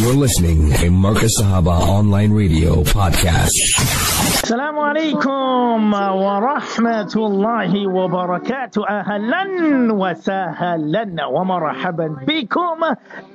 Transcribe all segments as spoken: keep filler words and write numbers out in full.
You're listening to Marcus Sahaba Online Radio Podcast. Assalamu alaikum wa rahmatullahi wa barakatuh. Ahlan wa sahlan wa marhaban bikum.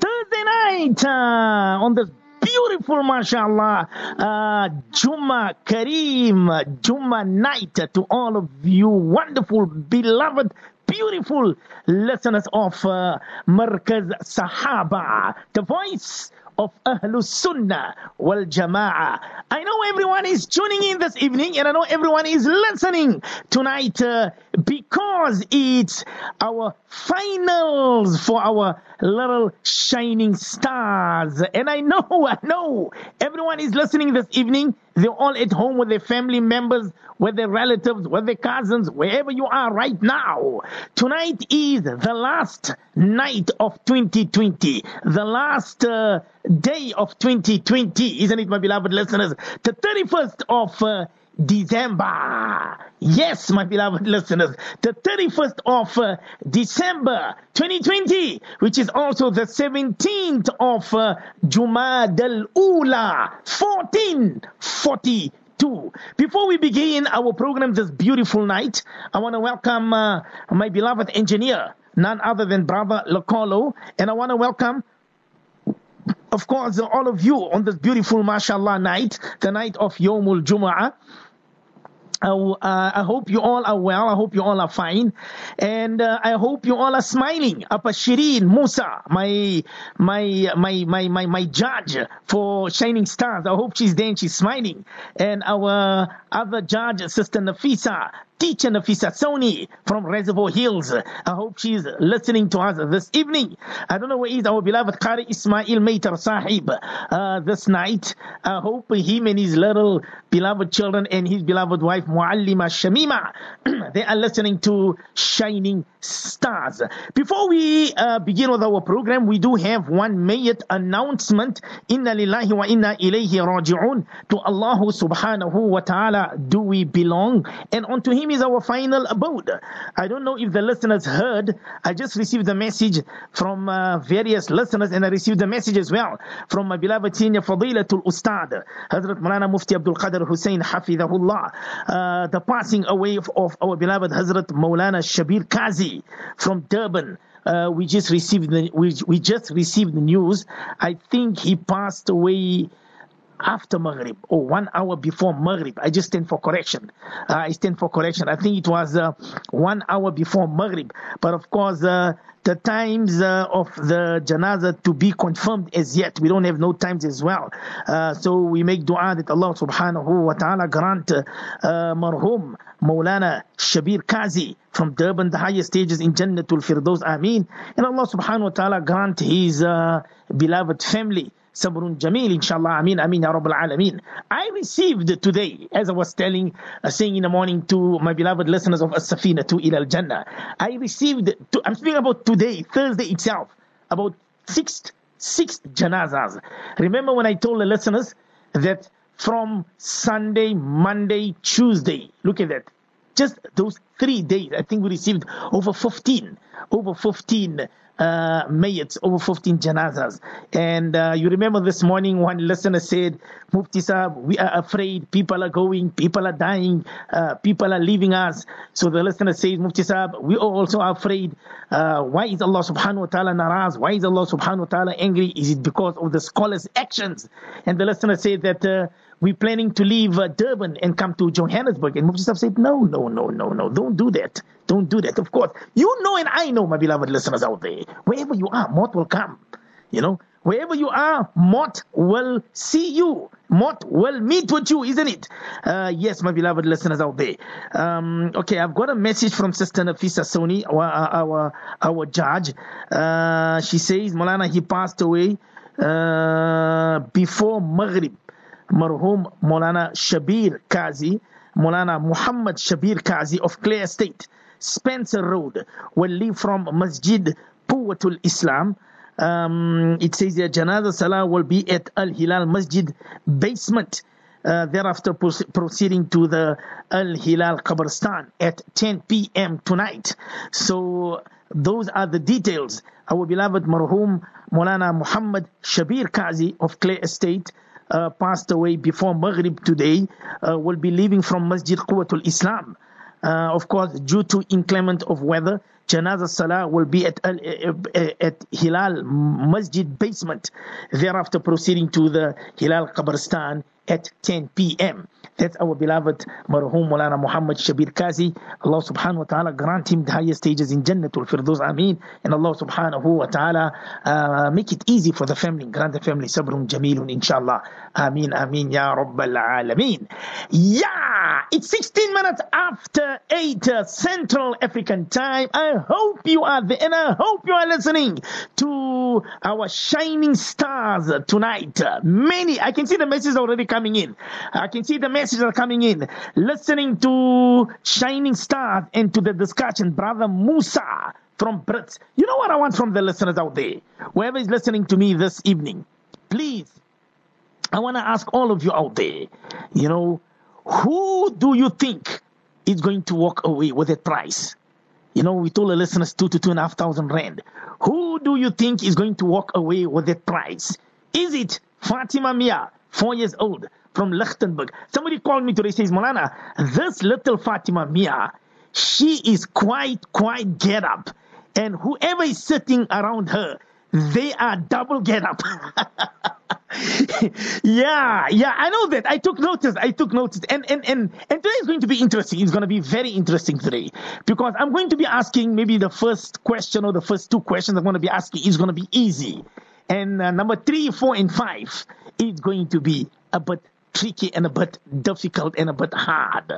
Thursday night uh, on this beautiful, mashallah, uh, Juma Kareem, Juma night to all of you wonderful, beloved, beautiful listeners of uh, Markaz Sahaba, the voice of Ahlus Sunnah wal Jama'ah. I know everyone is tuning in this evening, and I know everyone is listening tonight uh, because it's our finals for our little shining stars. And I know, I know, everyone is listening this evening. They're all at home with their family members, with their relatives, with their cousins, wherever you are right now. Tonight is the last night of twenty twenty, the last uh, day of twenty twenty, isn't it, my beloved listeners? The thirty-first of uh, December. Yes, my beloved listeners, the thirty-first of uh, December twenty twenty, which is also the seventeenth of uh, Jumada al-Ula fourteen forty-two. Before we begin our program this beautiful night, I want to welcome uh, my beloved engineer, none other than Brother Lokolo, and I want to welcome, of course, uh, all of you on this beautiful, mashallah, night, the night of Yomul Jumu'ah. Uh, uh, I hope you all are well. I hope you all are fine. And uh, I hope you all are smiling. Apa Shireen Musa, my my my my my my judge for Shining Stars. I hope she's there and she's smiling. And our other judge, Sister Nafisa, Teacher Nafisa Soni from Reservoir Hills. I hope she's listening to us this evening. I don't know where is our beloved Qari Ismail Maitar Sahib uh, this night. I hope him and his little beloved children and his beloved wife Muallima Shamima, they are listening to Shining Stars. Before we uh, begin with our program, we do have one mayat announcement. Inna lillahi wa inna ilayhi raji'un. To Allah subhanahu wa ta'ala do we belong, and unto him is our final abode. I don't know if the listeners heard. I just received a message from uh, various listeners, and I received a message as well from my beloved senior Fadilatul Ustad, Hazrat Maulana Mufti Abdul Qadir Hussain Hafidahullah, uh, the passing away of, of our beloved Hazrat Maulana Shabir Qazi from Durban. Uh, we just received the, we, we just received the news. I think he passed away after Maghrib, or one hour before Maghrib. I just stand for correction. Uh, I stand for correction. I think it was uh, one hour before Maghrib. But of course, uh, the times uh, of the janazah to be confirmed as yet. We don't have no times as well. Uh, so we make dua that Allah subhanahu wa ta'ala grant uh, marhum Maulana Shabir Qazi from Durban the highest stages in Jannatul Firdaus. Ameen. And Allah subhanahu wa ta'ala grant his uh, beloved family Sabrun Jameel, inshallah. Ameen, ameen, ya Rabbal Alameen. I received today, as I was telling, uh, saying in the morning to my beloved listeners of As-Safina to Ila Al-Jannah, I received, to, I'm speaking about today, Thursday itself, about six, six janazas. Remember when I told the listeners that from Sunday, Monday, Tuesday, look at that, just those three days, I think we received over fifteen, over fifteen Uh, mayats, over fifteen janazas. And uh, you remember this morning one listener said, Mufti Sahab, we are afraid, people are going, people are dying, uh, people are leaving us. So the listener says, Mufti Sahab, we are also afraid. Uh, why is Allah subhanahu wa ta'ala naraz? Why is Allah subhanahu wa ta'ala angry? Is it because of the scholars' actions? And the listener said that uh, we're planning to leave uh, Durban and come to Johannesburg. And Mufti Sahab said, no, no, no, no, no, don't do that. Don't do that. Of course, you know and I know, my beloved listeners out there, wherever you are, Mort will come. You know, wherever you are, Mort will see you. Mort will meet with you, isn't it? Uh, yes, my beloved listeners out there. Um, okay, I've got a message from Sister Nafisa Soni, our our, our judge. Uh, she says, Maulana, he passed away uh, before Maghrib. Marhum Maulana Shabir Qazi, Maulana Muhammad Shabir Qazi of Clare State, Spencer Road, will leave from Masjid Quwwatul Islam. Um, it says the Janaza Salah will be at Al Hilal Masjid basement, uh, thereafter proceeding to the Al Hilal Qabristan at ten p.m. tonight. So Those are the details. Our beloved Marhum Maulana Muhammad Shabir Qazi of Clay Estate uh, passed away before Maghrib today, uh, will be leaving from Masjid Quwwatul Islam. Uh, of course, due to inclement of weather, Janazah Salah will be at, uh, at Hilal Masjid basement, thereafter proceeding to the Hilal Qabristan at ten p m That's our beloved Marhum Maulana Muhammad Shabir Qazi. Allah subhanahu wa ta'ala grant him the highest stages in Jannatul Firdaus. Ameen. And Allah subhanahu wa ta'ala uh, make it easy for the family. Grant the family sabrun jameelun inshallah. Ameen, ameen, ya rabbal alameen. Yeah, it's sixteen minutes after eight uh, Central African time. I hope you are there and I hope you are listening to our shining stars tonight. Many, I can see the messages already coming in. I can see the messages are coming in. Listening to shining stars and to the discussion, brother Musa from Brits. You know what I want from the listeners out there? Whoever is listening to me this evening, please, I want to ask all of you out there, you know, who do you think is going to walk away with a prize? You know, we told the listeners two to two and a half thousand rand. Who do you think is going to walk away with that prize? Is it Fatima Mia, four years old, from Lichtenberg? Somebody called me today, says, Maulana, this little Fatima Mia, she is quite, quite get up. And whoever is sitting around her, they are double get up. yeah, yeah, I know that. I took notice. I took notice. And, and, and, and today is going to be interesting. It's going to be very interesting today because I'm going to be asking maybe the first question or the first two questions I'm going to be asking is going to be easy. And uh, number three, four, and five is going to be a bit tricky and a bit difficult and a bit hard.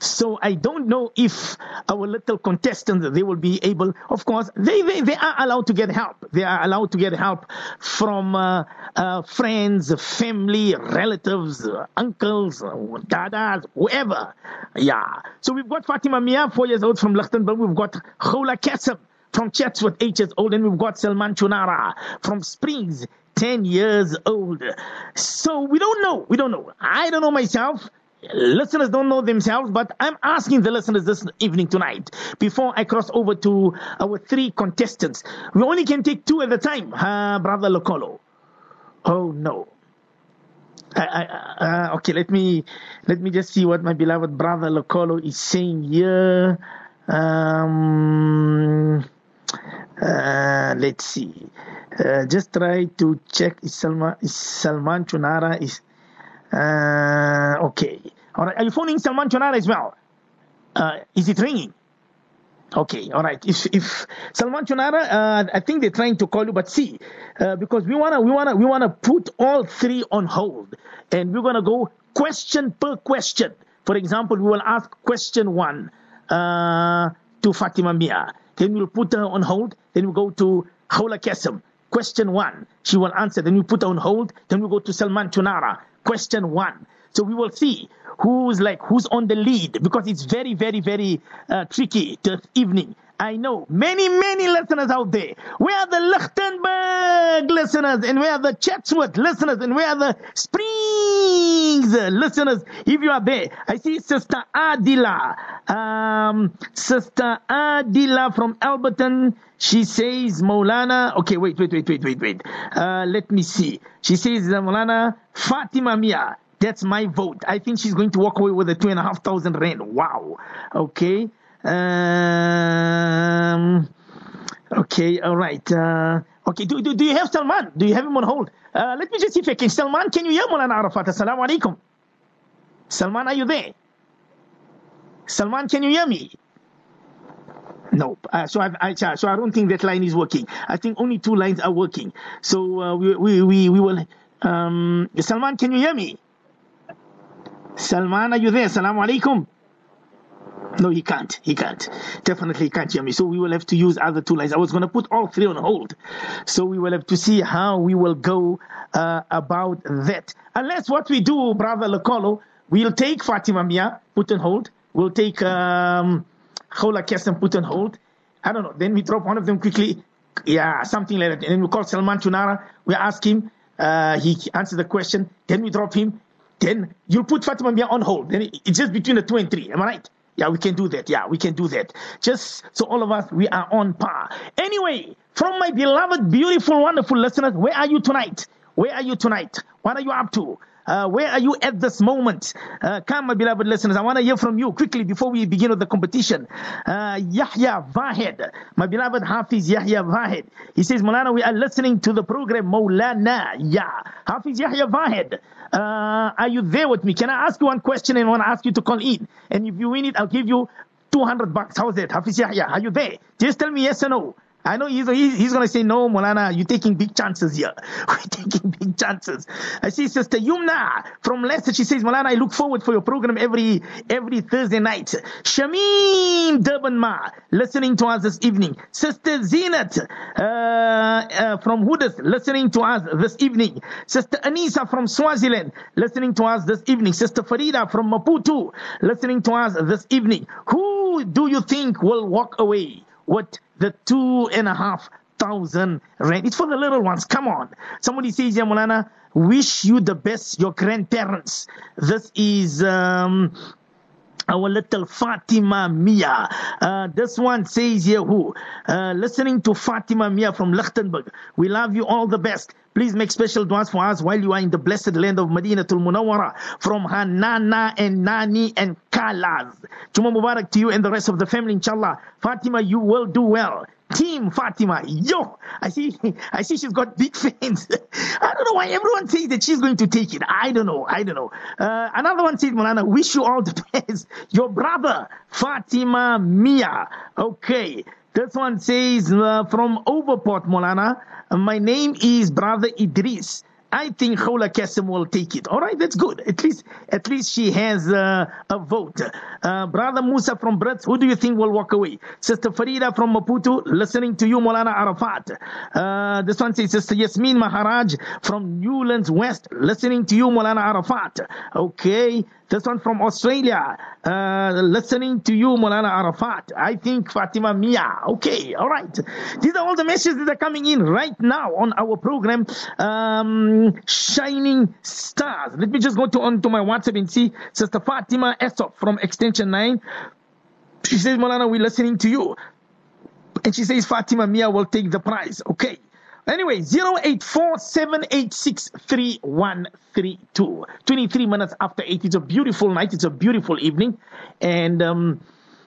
So I don't know if our little contestants, they will be able, of course, they, they, they are allowed to get help. They are allowed to get help from uh, uh, friends, family, relatives, uh, uncles, uh, dadas, whoever. Yeah. So we've got Fatima Mia, four years old from Lichtenberg. We've got Khawla Kassam from Chatsworth, eight years old. And we've got Salman Chunara from Springs, ten years old. So we don't know. We don't know. I don't know myself. Listeners don't know themselves, but I'm asking the listeners this evening tonight before I cross over to our three contestants. We only can take two at a time, uh, Brother Lokolo. Oh, no. I, I, uh, okay, let me let me just see what my beloved Brother Lokolo is saying here. Um, uh, let's see. Uh, just try to check is Salman, is Salman Chunara is uh, okay. All right. Are you phoning Salman Chunara as well? Uh, is it ringing? Okay. All right. If if Salman Chunara, uh, I think they're trying to call you, but see, uh, because we wanna we wanna we wanna put all three on hold, and we're gonna go question per question. For example, we will ask question one uh, to Fatima Mia. Then we'll put her on hold. Then we we'll go to Khawla Kassam. Question one, she will answer. Then we put her on hold. Then we go to Salman Chunara. Question one. So we will see who's like who's on the lead because it's very, very, very uh, tricky this evening. I know many, many listeners out there. We are the Lichtenberg listeners and we are the Chatsworth listeners and we are the Springs listeners. If you are there, I see Sister Adila. Um, Sister Adila from Alberton. She says, Maulana, okay, wait, wait, wait, wait, wait, wait. Uh, let me see. She says, Maulana, Fatima Mia. That's my vote. I think she's going to walk away with a two and a half thousand rand. Wow. Okay. Um, okay, all right. Uh, okay, do, do do you have Salman? Do you have him on hold? Uh, let me just see if I can. Salman, can you hear Maulana Arafat? Assalamu alaikum. Salman, are you there? Salman, can you hear me? Nope. Uh, so I've, I so I don't think that line is working. I think only two lines are working. So uh, we, we we we will. Um, Salman, can you hear me? Salman, are you there? Assalamu alaikum. No, he can't. He can't. Definitely he can't hear me. So we will have to use other two lines. I was going to put all three on hold. So we will have to see how we will go uh, about that. Unless what we do, Brother Lokolo, we'll take Fatima Mia, put on hold. We'll take um, Khawla Kassam, put on hold. I don't know. Then we drop one of them quickly. Yeah, something like that. And then we call Salman Chunara. We ask him. Uh, he answers the question. Then we drop him. Then you put Fatima Mia on hold. Then it's just between the two and three. Am I right? Yeah, we can do that. Yeah, we can do that. Just so all of us, we are on par. Anyway, from my beloved, beautiful, wonderful listeners, where are you tonight? Where are you tonight? What are you up to? Uh, where are you at this moment? Uh, come, my beloved listeners. I want to hear from you quickly before we begin with the competition. Uh, Yahya Vahed, my beloved Hafiz Yahya Vahed. He says, Maulana, we are listening to the program. Maulana, yeah. Hafiz Yahya Vahed, uh, are you there with me? Can I ask you one question and I want to ask you to call in? And if you win it, I'll give you two hundred bucks. How's that? Hafiz Yahya, are you there? Just tell me yes or no. I know he's, he's going to say, no, Maulana, you're taking big chances here. We're taking big chances. I see Sister Yumna from Leicester. She says, Maulana, I look forward for your program every every Thursday night. Shamim Durban Ma, listening to us this evening. Sister Zinat uh, uh, from Hudus, listening to us this evening. Sister Anisa from Swaziland, listening to us this evening. Sister Farida from Maputo, listening to us this evening. Who do you think will walk away with the two and a half thousand rand? It's for the little ones. Come on. Somebody says, yeah, Maulana, wish you the best, your grandparents. This is um, our little Fatima Mia. Uh, this one says here, yeah, who? Uh, listening to Fatima Mia from Lichtenberg. We love you, all the best. Please make special duas for us while you are in the blessed land of Madinatul Munawwara. From Hanana and Nani and Kalaz. Juma Mubarak to you and the rest of the family, inshallah. Fatima, you will do well. Team Fatima, yo, I see I see she's got big fans. I don't know why everyone says that she's going to take it. I don't know, I don't know. Uh, another one says, Maulana, wish you all the best. Your brother, Fatima Mia. Okay, this one says uh, from Overport, Maulana. My name is Brother Idris. I think Khawla Qasim will take it. All right, that's good. At least at least she has uh, a vote. Uh, Brother Musa from Brits, who do you think will walk away? Sister Farida from Maputo, listening to you, Maulana Arafat. Uh, this one says Sister Yasmin Maharaj from Newlands West, listening to you, Maulana Arafat. Okay. This one from Australia, uh, listening to you, Maulana Arafat. I think Fatima Mia. Okay, all right. These are all the messages that are coming in right now on our program, um, Shining Stars. Let me just go to onto my WhatsApp and see. Sister Fatima Esop from Extension nine. She says, Maulana, we're listening to you. And she says, Fatima Mia will take the prize. Okay. Anyway, zero eight four seven eight six three one three two. twenty-three minutes after eight. It's a beautiful night. It's a beautiful evening. And um,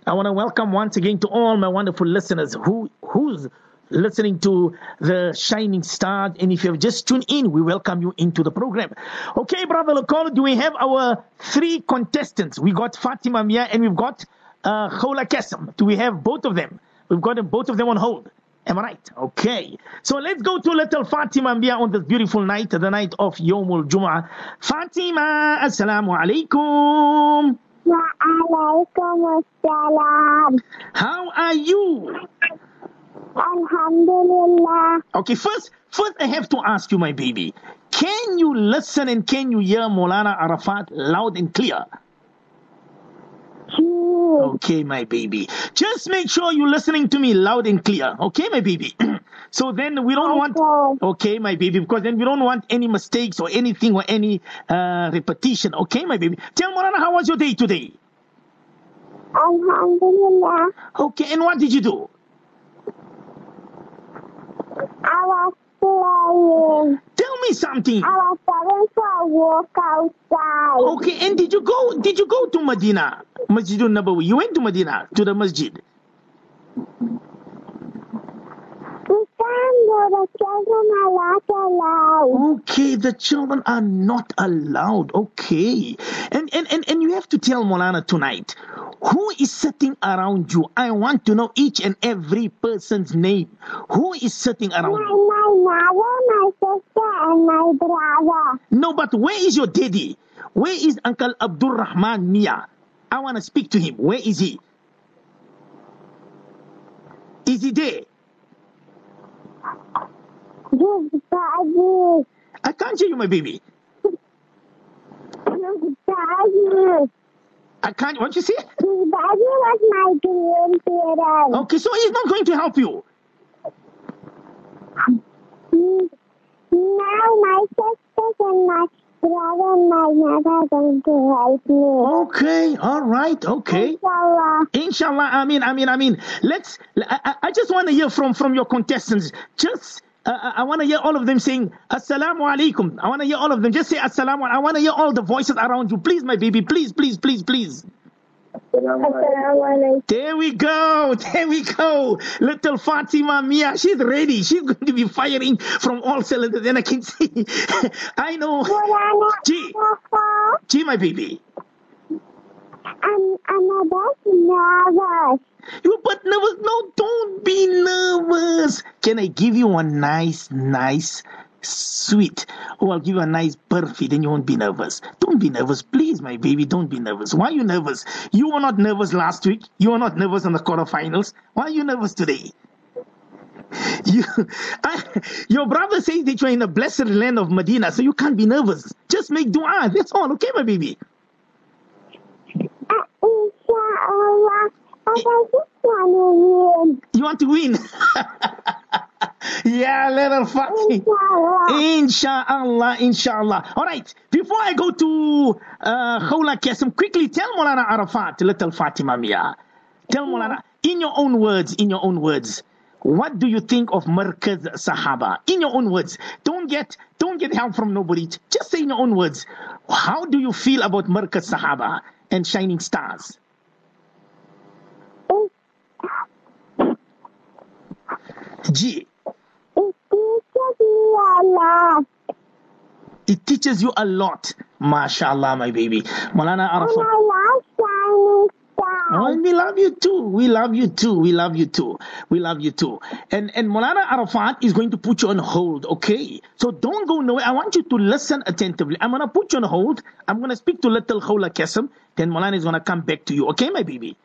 I want to welcome once again to all my wonderful listeners who who's listening to the Shining Stars. And if you have just tuned in, we welcome you into the program. Okay, Brother Lokolo, do we have our three contestants? We got Fatima Mia and we've got uh, Khawla Qasim. Do we have both of them? We've got them, both of them on hold. Am I right? Okay. So let's go to little Fatima Mia on this beautiful night, the night of Yomul Jum'ah. Fatima, assalamu alaikum. Wa alaikum assalam. How are you? Alhamdulillah. Okay, first, first I have to ask you, my baby. Can you listen and can you hear Maulana Arafat loud and clear? Okay, my baby. Just make sure you're listening to me loud and clear. Okay, my baby. So then we don't okay. want... Okay, my baby, because then we don't want any mistakes or anything or any uh, repetition. Okay, my baby. Tell Maulana, how was your day today? Alhamdulillah. Okay, and what did you do? I was playing. Tell me something. I was going for a walk outside. Okay, and did you go, did you go to Medina? Masjidun Nabawi. You went to Medina, to the masjid. The children are not allowed. Okay, the children are not allowed. Okay. And, and, and, and you have to tell Maulana tonight, who is sitting around you? I want to know each and every person's name. Who is sitting around my, you? My mother, my sister, and my brother. No, but where is your daddy? Where is Uncle Abdul Rahman Mia? I want to speak to him. Where is he? Is he there? Yes, daddy. I can't hear you, my baby. Yes, daddy. I can't. What you say? Yes, daddy was my grandparent. Okay, so he's not going to help you. Now my sisters and my Yalla my going to help me. Okay, all right, okay. Inshallah. Inshallah, Amin, Amin, Amin. Let's, I, I just want to hear from, from your contestants. Just, uh, I want to hear all of them saying, Assalamu alaikum. I want to hear all of them. Just say Assalamu alaikum. I want to hear all the voices around you. Please, my baby, please, please, please, please. There we go, there we go. Little Fatima Mia, she's ready. She's going to be firing from all cylinders. And I can see, I know. Gee, gee, my baby. I'm, I'm a bit nervous. You but nervous? No, don't be nervous. Can I give you a nice, nice sweet? Oh, I'll give you a nice burfi, then you won't be nervous. Don't be nervous, please, my baby. Don't be nervous. Why are you nervous? You were not nervous last week. You were not nervous in the quarterfinals. Why are you nervous today? You, I, your brother says that you're in the blessed land of Medina, so you can't be nervous. Just make dua. That's all. Okay, my baby? You want to win? Yeah, little Fatih. Inshallah, inshallah. All right, before I go to uh, Khawla Qasim, quickly tell Maulana Arafat, little Fatima Mia. Tell Maulana, in your own words, in your own words, what do you think of Markaz Sahaba? In your own words, don't get, don't get help from nobody. Just say in your own words, how do you feel about Markaz Sahaba and Shining Stars? Gee. It teaches you a lot. It teaches you a lot. MashaAllah, my baby. Maulana Arafat. And I love Shining Stars. Oh, and we love you too. We love you too. We love you too. We love you too. And and Maulana Arafat is going to put you on hold, okay? So don't go nowhere. I want you to listen attentively. I'm going to put you on hold. I'm going to speak to little Khawla Qasim. Then Maulana is going to come back to you, okay, my baby?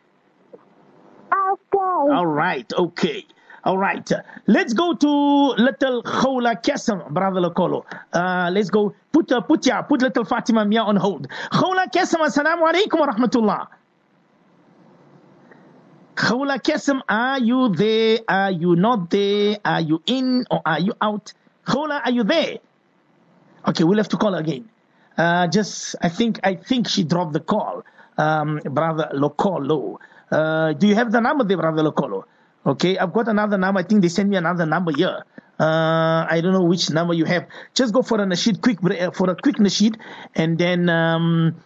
Okay. All right, okay. All right, let's go to little Khawla Qasim, brother Lokolo. Uh, let's go, put uh, put ya, put little Fatima Mia on hold. Khawla Qasim, assalamu alaikum wa rahmatullah. Khawla Qasim, are you there? Are you not there? Are you in or are you out? Khawla, are you there? Okay, we'll have to call again. Uh, just, I think, I think she dropped the call, um, brother Lokolo. Uh, do you have the number there, brother Lokolo? Okay, I've got another number. I think they sent me another number here. Uh, I don't know which number you have. Just go for a nasheed, quick for a quick nasheed, and then um,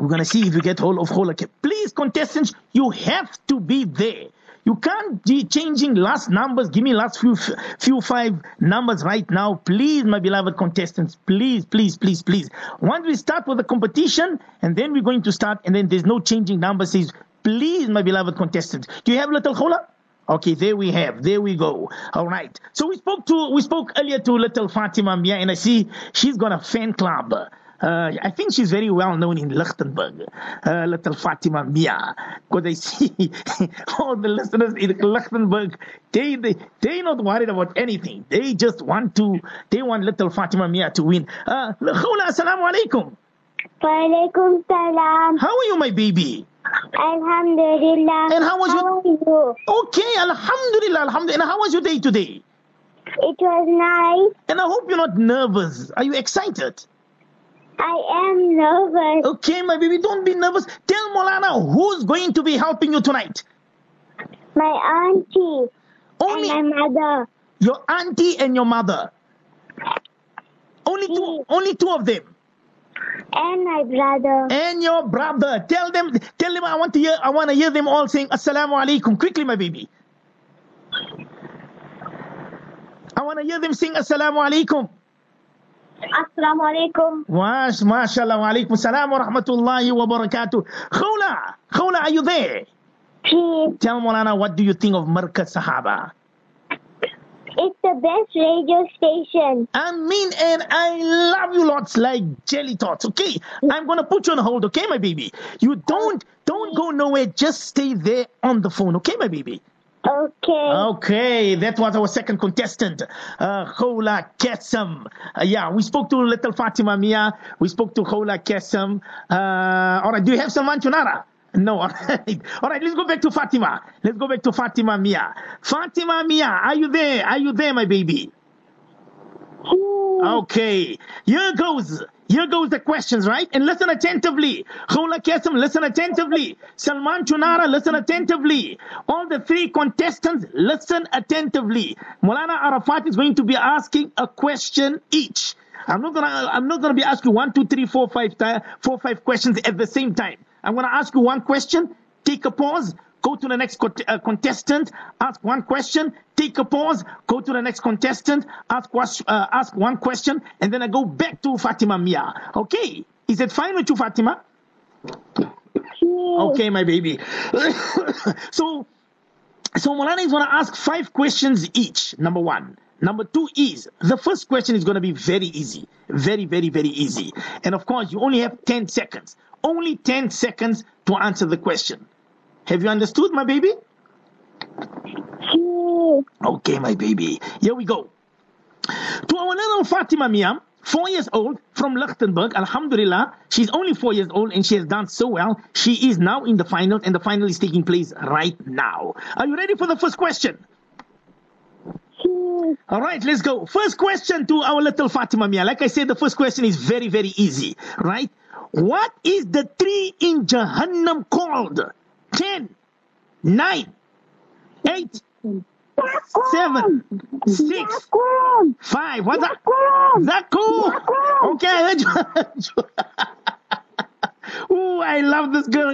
we're gonna see if we get hold of Khawla. Please, contestants, you have to be there. You can't be changing last numbers. Give me last few few five numbers right now, please, my beloved contestants. Please, please, please, please. Once we start with the competition, and then we're going to start, and then there's no changing numbers. Please, my beloved contestants. Do you have little Khawla? Okay, there we have. There we go. All right. So we spoke to we spoke earlier to little Fatima Mia, and I see she's got a fan club. Uh, I think she's very well known in Lichtenberg, uh, little Fatima Mia, because I see all the listeners in Lichtenberg. They they they not worried about anything. They just want to. They want little Fatima Mia to win. Uh, Khawla, assalamu alaikum. Wa alaikum salam. How are you, my baby? Alhamdulillah. And how was how your... you? Okay, alhamdulillah, alhamdulillah. And how was your day today? It was nice. And I hope you're not nervous. Are you excited? I am nervous. Okay, my baby, don't be nervous. Tell Maulana who's going to be helping you tonight. My auntie Only and my mother. Your auntie and your mother? Only she... two, only two of them? And my brother. And your brother. Tell them, tell them I want to hear, I want to hear them all saying Assalamu alaikum. Quickly, my baby. I want to hear them saying Assalamu alaikum. Assalamu alaikum. Wash, mashallah, wa alaikum salam wa rahmatullahi wa barakatuh. Khawla, Khawla, are you there? Please. Tell Maulana, what do you think of Markaz Sahaba? It's the best radio station. I mean, and I love you lots like jelly tots, okay? I'm going to put you on hold, okay, my baby? You don't, don't go nowhere. Just stay there on the phone, okay, my baby? Okay. Okay, that was our second contestant, uh, Khawla Qasim. Uh, yeah, we spoke to little Fatima Mia. We spoke to Khawla Qasim. Uh, all right, do you have someone, Chunara? No, all right. All right, let's go back to Fatima. Let's go back to Fatima Mia. Fatima Mia, are you there? Are you there, my baby? Okay, here goes, here goes the questions, right? And listen attentively. Khawla Qasim, listen attentively. Salman Chunara, listen attentively. All the three contestants, listen attentively. Maulana Arafat is going to be asking a question each. I'm not gonna, I'm not gonna be asking one, two, three, four, five, four, five questions at the same time. I'm gonna ask you one question. Take a pause. Go to the next contestant, ask one question, take a pause, go to the next contestant, ask uh, ask one question, and then I go back to Fatima Mia. Okay, is it fine with you, Fatima? Yes. Okay, my baby. so, so Maulana is going to ask five questions each, number one. Number two is, the first question is going to be very easy. Very, very, very easy. And of course, you only have ten seconds. Only ten seconds to answer the question. Have you understood, my baby? Yeah. Okay, my baby. Here we go. To our little Fatima Mia, four years old, from Lichtenberg, alhamdulillah, she's only four years old and she has done so well. She is now in the final and the final is taking place right now. Are you ready for the first question? Yeah. All right, let's go. First question to our little Fatima Mia. Like I said, the first question is very, very easy, right? What is the tree in Jahannam called? ten, nine, eight, seven, six, five. What's that? That cool? Okay. Ooh, I love this girl.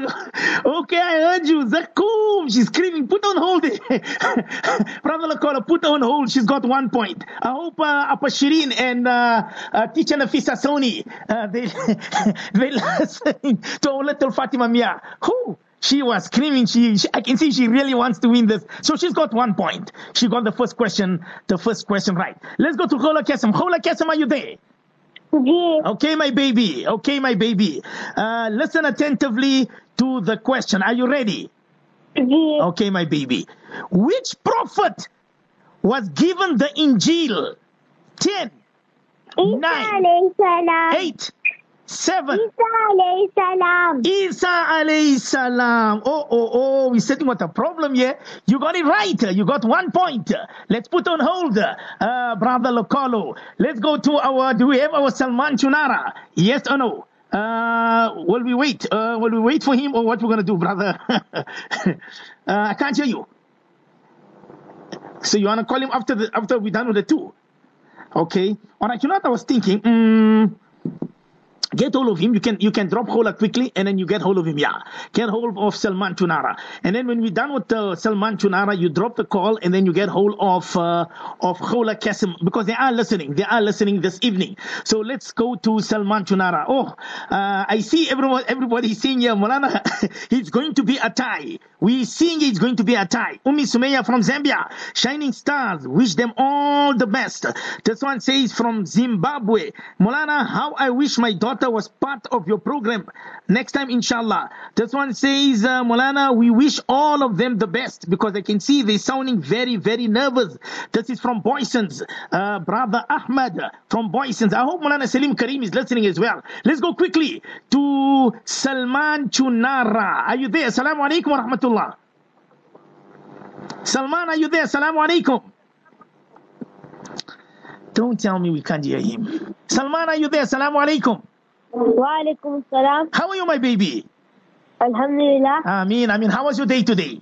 Okay, I heard you. Zakum. She's screaming. Put on hold it. Brother Lakola, put on hold. She's got one point. I hope uh, Appa Shirin and uh, uh, Teacher Nafisa Soni, uh, they, they listen to our little Fatima Mia. Who? She was screaming. She, she, I can see she really wants to win this. So she's got one point. She got the first question, the first question right. Let's go to Khawla Qasim. Khawla Qasim, are you there? Yeah. Okay, my baby. Okay, my baby. Uh, listen attentively to the question. Are you ready? Yeah. Okay, my baby. Which prophet was given the Injil? Ten, Isa nine, eight, Seven. Isa alayhi salam. Isa alayhi salam. Oh, oh, oh. We're sitting with a problem here. You got it right. You got one point. Let's put on hold, uh, Brother Lokolo. Let's go to our, do we have our Salman Chunara? Yes or no? Uh, will we wait? Uh, will we wait for him or what we're going to do, brother? uh, I can't hear you. So you want to call him after the, after we're done with the two? Okay. All right. You know what I was thinking? Mm, Get hold of him. You can you can drop Khawla quickly, and then you get hold of him. Yeah, get hold of Salman Chunara, and then when we're done with uh, Salman Chunara, you drop the call, and then you get hold of uh, of Khawla Qasim because they are listening. They are listening this evening. So let's go to Salman Chunara. Oh, uh, I see everyone. Everybody seeing here, Maulana. It's going to be a tie. We're seeing it's going to be a tie. Umi Sumeya from Zambia, shining stars. Wish them all the best. This one says from Zimbabwe, Maulana. How I wish my daughter was part of your program. Next time, inshallah. This one says, uh, Maulana, we wish all of them the best because I can see they're sounding very, very nervous. This is from Boysons. Uh, Brother Ahmad from Boysons. I hope Maulana Salim Karim is listening as well. Let's go quickly to Salman Chunara. Are you there? Assalamu alaikum wa rahmatullah. Salman, are you there? Assalamu alaikum. Don't tell me we can't hear him. Salman, are you there? Assalamu alaikum. Wa alaikum salam. How are you, my baby? Alhamdulillah. Ameen, Ameen. How was your day today?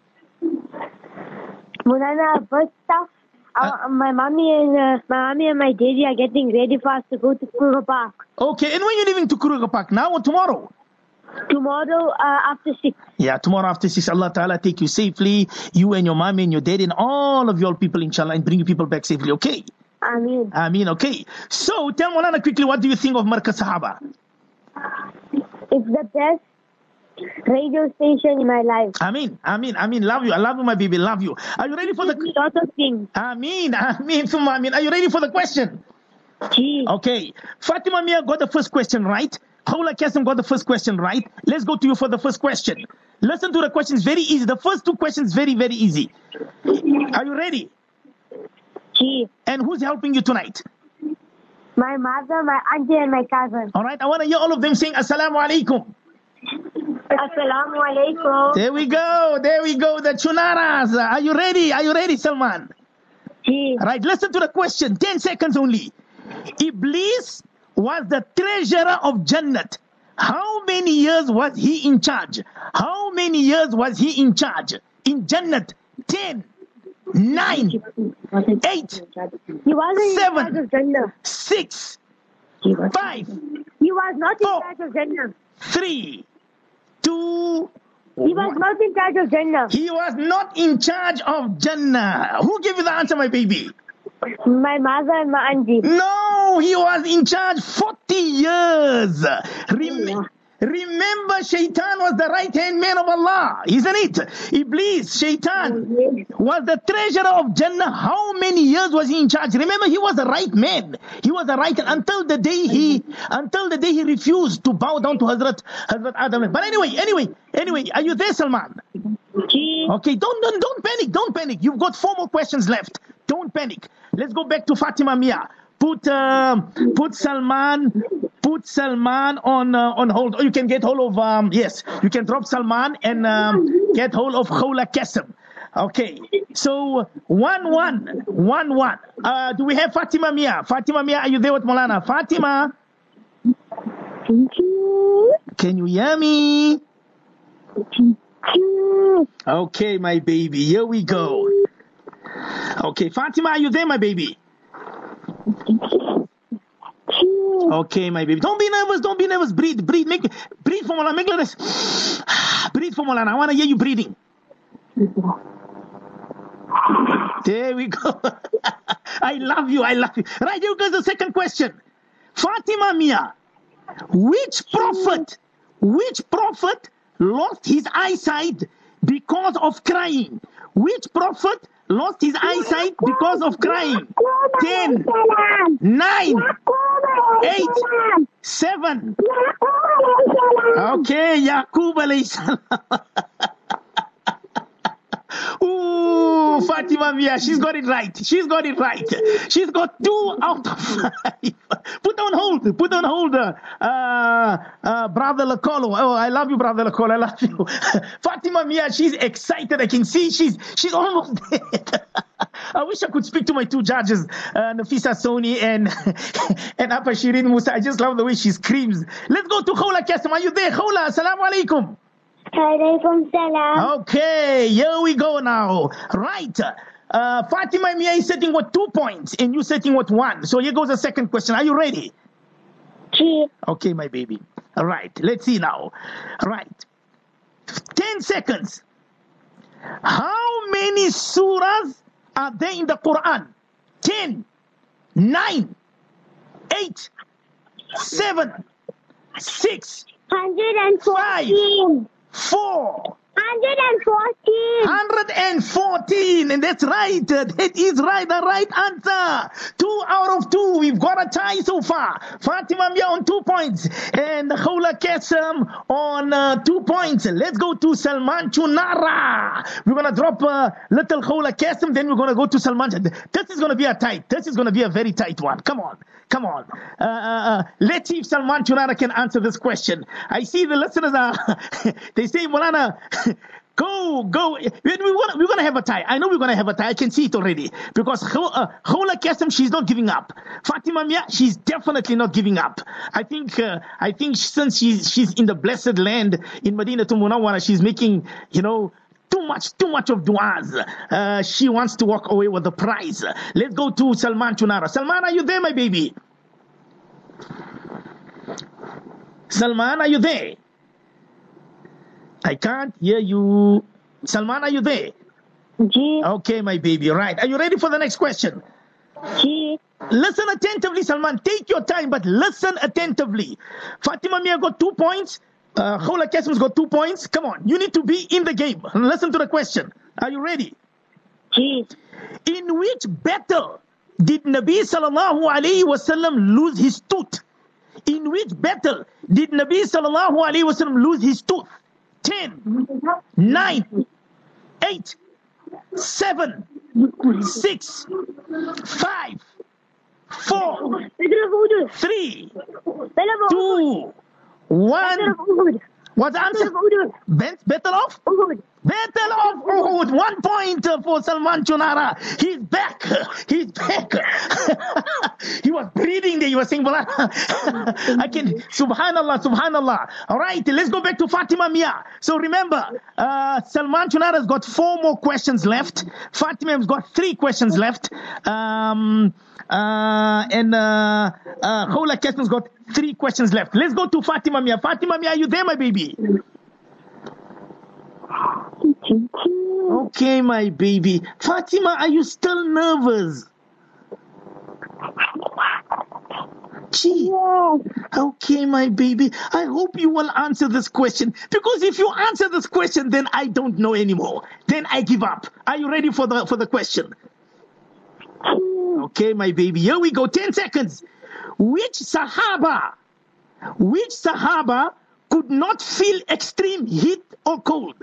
Maulana, first off, uh, my mommy and uh, my mommy and my daddy are getting ready for us to go to Kruger Park. Okay, and when are you leaving to Kruger Park? Now or tomorrow? Tomorrow uh, after six. Yeah, tomorrow after six. Allah Ta'ala take you safely, you and your mommy and your daddy and all of your people, inshallah, and bring your people back safely, okay? Ameen. Ameen, okay. So, tell Maulana quickly, what do you think of Markaz Sahaba? It's the best radio station in my life. Ameen, Ameen, Ameen. Love you. I love you, my baby. Love you. Are you ready for the question? Lots of things. Ameen, Ameen, Ameen. Are you ready for the question? Gee. Okay. Fatima Mia got the first question right. Khawla Qasim got the first question right. Let's go to you for the first question. Listen to the questions. Very easy. The first two questions, very, very easy. Are you ready? Gee. And who's helping you tonight? My mother, my auntie, and my cousin. All right, I want to hear all of them saying, Assalamu alaikum. Assalamu alaikum. There we go, there we go, the Chunaras. Are you ready? Are you ready, Salman? Yes. All right, listen to the question, ten seconds only. Iblis was the treasurer of Jannat. How many years was he in charge? How many years was he in charge in Jannat? Ten, nine, eight, he was seven, six, he was five. He was not four, in charge of Jannah. Three, two. He was one. Not in charge of Jannah. He was not in charge of Jannah. Who gave you the answer, my baby? My mother and my auntie. No, he was in charge forty years. Rem yeah. Remember, Shaitan was the right-hand man of Allah, isn't it? Iblis, Shaitan, yeah. was the treasurer of Jannah. How many years was he in charge? Remember, he was the right man. He was the right until the day he until the day he refused to bow down to Hazrat Hazrat Adam. But anyway, anyway, anyway, are you there, Salman? Okay, don't don't don't panic, don't panic. You've got four more questions left. Don't panic. Let's go back to Fatima Mia. Put um, put Salman put Salman on uh, on hold. Or you can get hold of um, yes, you can drop Salman and um, get hold of Khawla Qasim. Okay. So one one one one. Uh, do we have Fatima Mia? Fatima Mia, are you there with Molana? Fatima. Thank you. Can you hear me? Thank you. Okay, my baby. Here we go. Okay, Fatima, are you there, my baby? Okay, my baby. Don't be nervous. Don't be nervous. Breathe, breathe. Make, breathe for Molana. Make like this. Breathe for Molana. I want to hear you breathing. There we go. I love you. I love you. Right, here goes the second question. Fatima Mia, which prophet, which prophet lost his eyesight because of crying? Which prophet lost his eyesight because of crying? Ten, nine, eight, seven. Okay, Yaqub alayhi salam. Ooh, Fatima Mia, she's got it right. She's got it right. She's got two out of five. Put on hold. Put on hold. Uh, uh, brother Lakolo. Oh, I love you, brother Lakolo. I love you. Fatima Mia, she's excited. I can see she's she's almost dead. I wish I could speak to my two judges, uh, Nafisa Soni and and Appa Shirin Musa. I just love the way she screams. Let's go to Khawla Qasim. Are you there, Khawla? Assalamu alaikum. Alaikum salam. Okay, here we go now. Right. Uh, Fatima Mia is sitting with two points and you sitting with one. So here goes the second question. Are you ready? Yes. Okay, my baby. All right. Let's see now. Right. Ten seconds. How many surahs are there in the Quran? Ten, nine, eight, seven, six, five, four, one hundred fourteen. one hundred fourteen, and that's right. That is right, the right answer. Two out of two. We've got a tie so far. Fatima Mia on two points and Khawla Qasim on uh, two points. Let's go to Salman Chunara. We're going to drop uh, little Khawla Qasim, then we're going to go to Salman. This is going to be a tight. This is going to be a very tight one. Come on. Come on. Uh, uh, uh, let's see if Salman Chunara can answer this question. I see the listeners are, they say, Molana, go, go. We're, we're going to have a tie. I know we're going to have a tie. I can see it already. Because uh, Khawla Qasim, she's not giving up. Fatima Mia, she's definitely not giving up. I think uh, I think since she's, she's in the blessed land in Madinatul Munawwara, she's making, you know, too much, too much of du'as. Uh, she wants to walk away with the prize. Let's go to Salman Chunara. Salman, are you there, my baby? Salman, are you there? I can't hear you. Salman, are you there? Ji. Okay, my baby. Right. Are you ready for the next question? Ji. Listen attentively, Salman. Take your time, but listen attentively. Fatima Mia got two points. Uh, Khawla Qasim's got two points. Come on, you need to be in the game. Listen to the question. Are you ready? Yes. In which battle did Nabi sallallahu alayhi wasallam lose his tooth? In which battle did Nabi sallallahu alayhi wasallam lose his tooth? Ten, nine, eight, seven, six, five, four, three, two. One. What's the answer? Battle of? Battle of Uhud, one point for Salman Chunara. He's back. He's back. He was breathing there. He was saying, I can, subhanallah, subhanallah. All right, let's go back to Fatima Mia. So remember, uh, Salman Chunara has got four more questions left. Fatima has got three questions left. Um, uh, and uh, uh, Khawla Keston's got three questions left. Let's go to Fatima Mia. Fatima Mia, are you there, my baby? Okay, my baby. Fatima, are you still nervous? Gee. Okay, my baby. I hope you will answer this question. Because if you answer this question, then I don't know anymore. Then I give up. Are you ready for the for the question? Okay, my baby. Here we go. Ten seconds. Which Sahaba? Which Sahaba could not feel extreme heat or cold?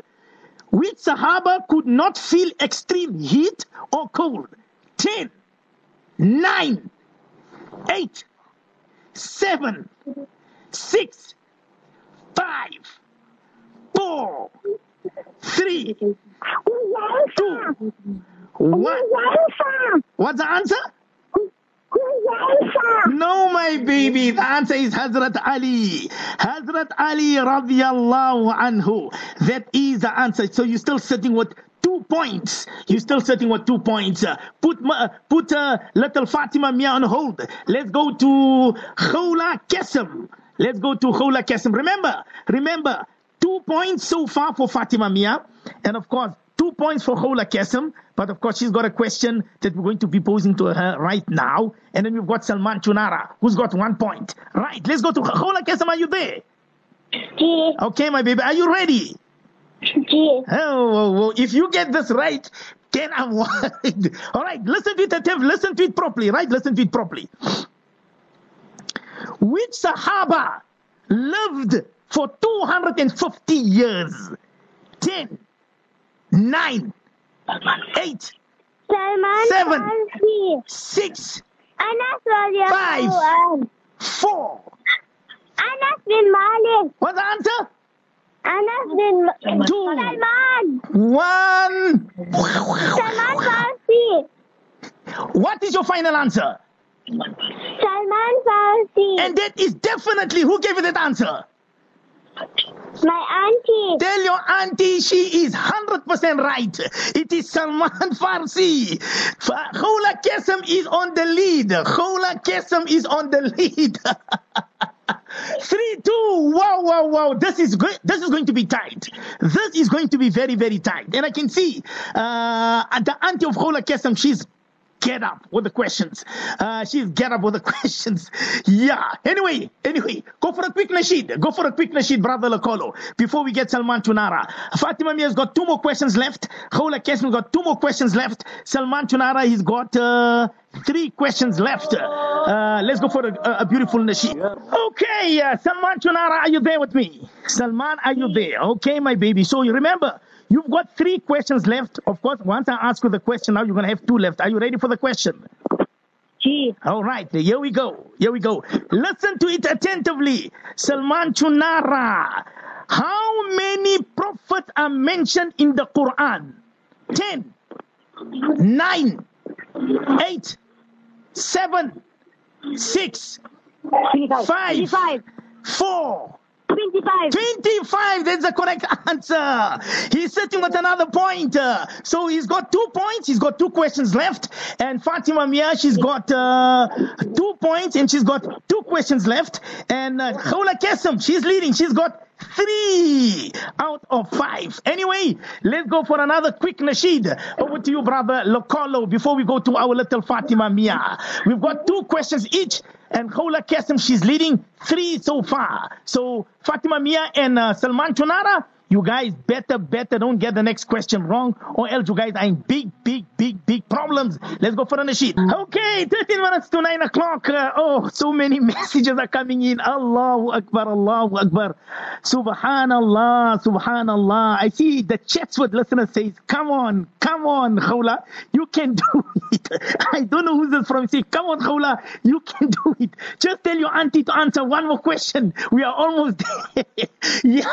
Which Sahaba could not feel extreme heat or cold? Ten, nine, eight, seven, six, five, four, three, two, one. What's the answer? No, my baby. The answer is Hazrat Ali. Hazrat Ali radiallahu anhu. That is the answer. So you're still sitting with two points. You're still sitting with two points. Put uh, put uh, little Fatima Mia on hold. Let's go to Khawla Qasim. Let's go to Khawla Qasim. Remember, remember, two points so far for Fatima Mia. And of course, two points for Khawla Qasim, but of course she's got a question that we're going to be posing to her right now. And then we've got Salman Chunara, who's got one point. Right, let's go to Khawla Qasim. Are you there? Yeah. Okay, my baby, are you ready? Yeah. Oh, well, well, if you get this right, then I'm worried. All right, listen to it, listen to it properly, right? Listen to it properly. Which Sahaba lived for two hundred fifty years? ten. Nine, eight, seven, six, five, four. Anas bin Malik. What's the answer? Anas bin Malik. Two. Salman. One. Salman Farsi. What is your final answer? Salman Farsi. And that is definitely, who gave you that answer? My auntie. Tell your auntie she is one hundred percent right. It is Salman Farsi. Khawla Qasim is on the lead. Khawla Qasim is on the lead. three two. Wow, wow, wow. This is good. This is going to be tight. This is going to be very, very tight. And I can see uh, at the auntie of Khawla Qasim, she's get up with the questions. Uh, she's get up with the questions. Yeah. Anyway, anyway, go for a quick nasheed. Go for a quick nasheed, brother Lekolo, before we get Salman Chunara. Fatima Mia's got two more questions left. Khawla Qasim's got two more questions left. Salman Chunara, he's got uh, three questions left. Uh, let's go for a, a beautiful nasheed. Okay, uh, Salman Chunara, are you there with me? Salman, are you there? Okay, my baby. So you remember, you've got three questions left. Of course, once I ask you the question, now you're going to have two left. Are you ready for the question? Gee. All right. Here we go. Here we go. Listen to it attentively. Salman Chunara, how many prophets are mentioned in the Quran? Ten, nine, eight, seven, six, twenty-five. Five, twenty-five. Four, twenty-five. twenty-five, that's the correct answer. He's sitting with another point. So he's got two points. He's got two questions left. And Fatima Mia, she's got uh, two points and she's got two questions left. And uh, Khawla Qasim, she's leading. She's got three out of five. Anyway, let's go for another quick nasheed. Over to you, brother Lekolo, before we go to our little Fatima Mia. We've got two questions each. And Khawla Qasim, she's leading three so far. So Fatima Mia and uh, Salman Chunara, you guys better, better don't get the next question wrong, or else you guys are in big, big, big, big problems. Let's go for a nasheed. Okay, thirteen minutes to nine o'clock. Uh, oh, so many messages are coming in. Allahu Akbar, Allahu Akbar. Subhanallah, Subhanallah. I see the Chatswood listener says, come on, come on, Khawla, you can do it. I don't know who's this from. Say, come on, Khawla, you can do it. Just tell your auntie to answer one more question. We are almost there. Yeah.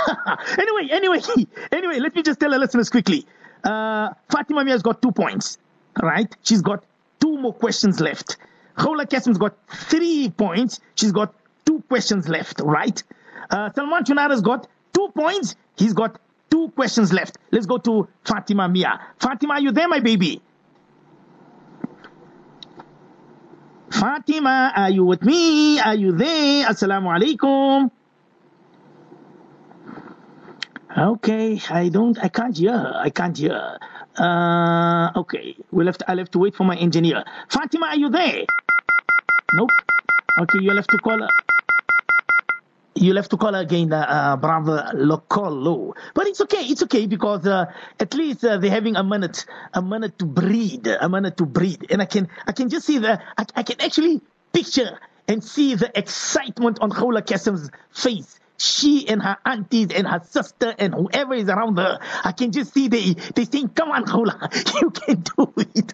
Anyway, anyway. Anyway, anyway, let me just tell our listeners quickly. Uh, Fatima Mia has got two points, right? She's got two more questions left. Khawla Qasim's got three points. She's got two questions left, right? Uh, Salman Chunara's got two points. He's got two questions left. Let's go to Fatima Mia. Fatima, are you there, my baby? Fatima, are you with me? Are you there? Assalamu alaikum. Okay, I don't, I can't hear her. I can't hear her. Uh, okay, we'll have to, I'll have to wait for my engineer. Fatima, are you there? Nope. Okay, you'll have to call her. You'll have to call her again, uh, uh, Brother Lokolo. But it's okay, it's okay, because uh, at least uh, they're having a minute, a minute to breathe, a minute to breathe. And I can I can just see the, I, I can actually picture and see the excitement on Khawla Qasim's face. She and her aunties and her sister and whoever is around her, I can just see they, they saying, come on, Khawla, you can do it.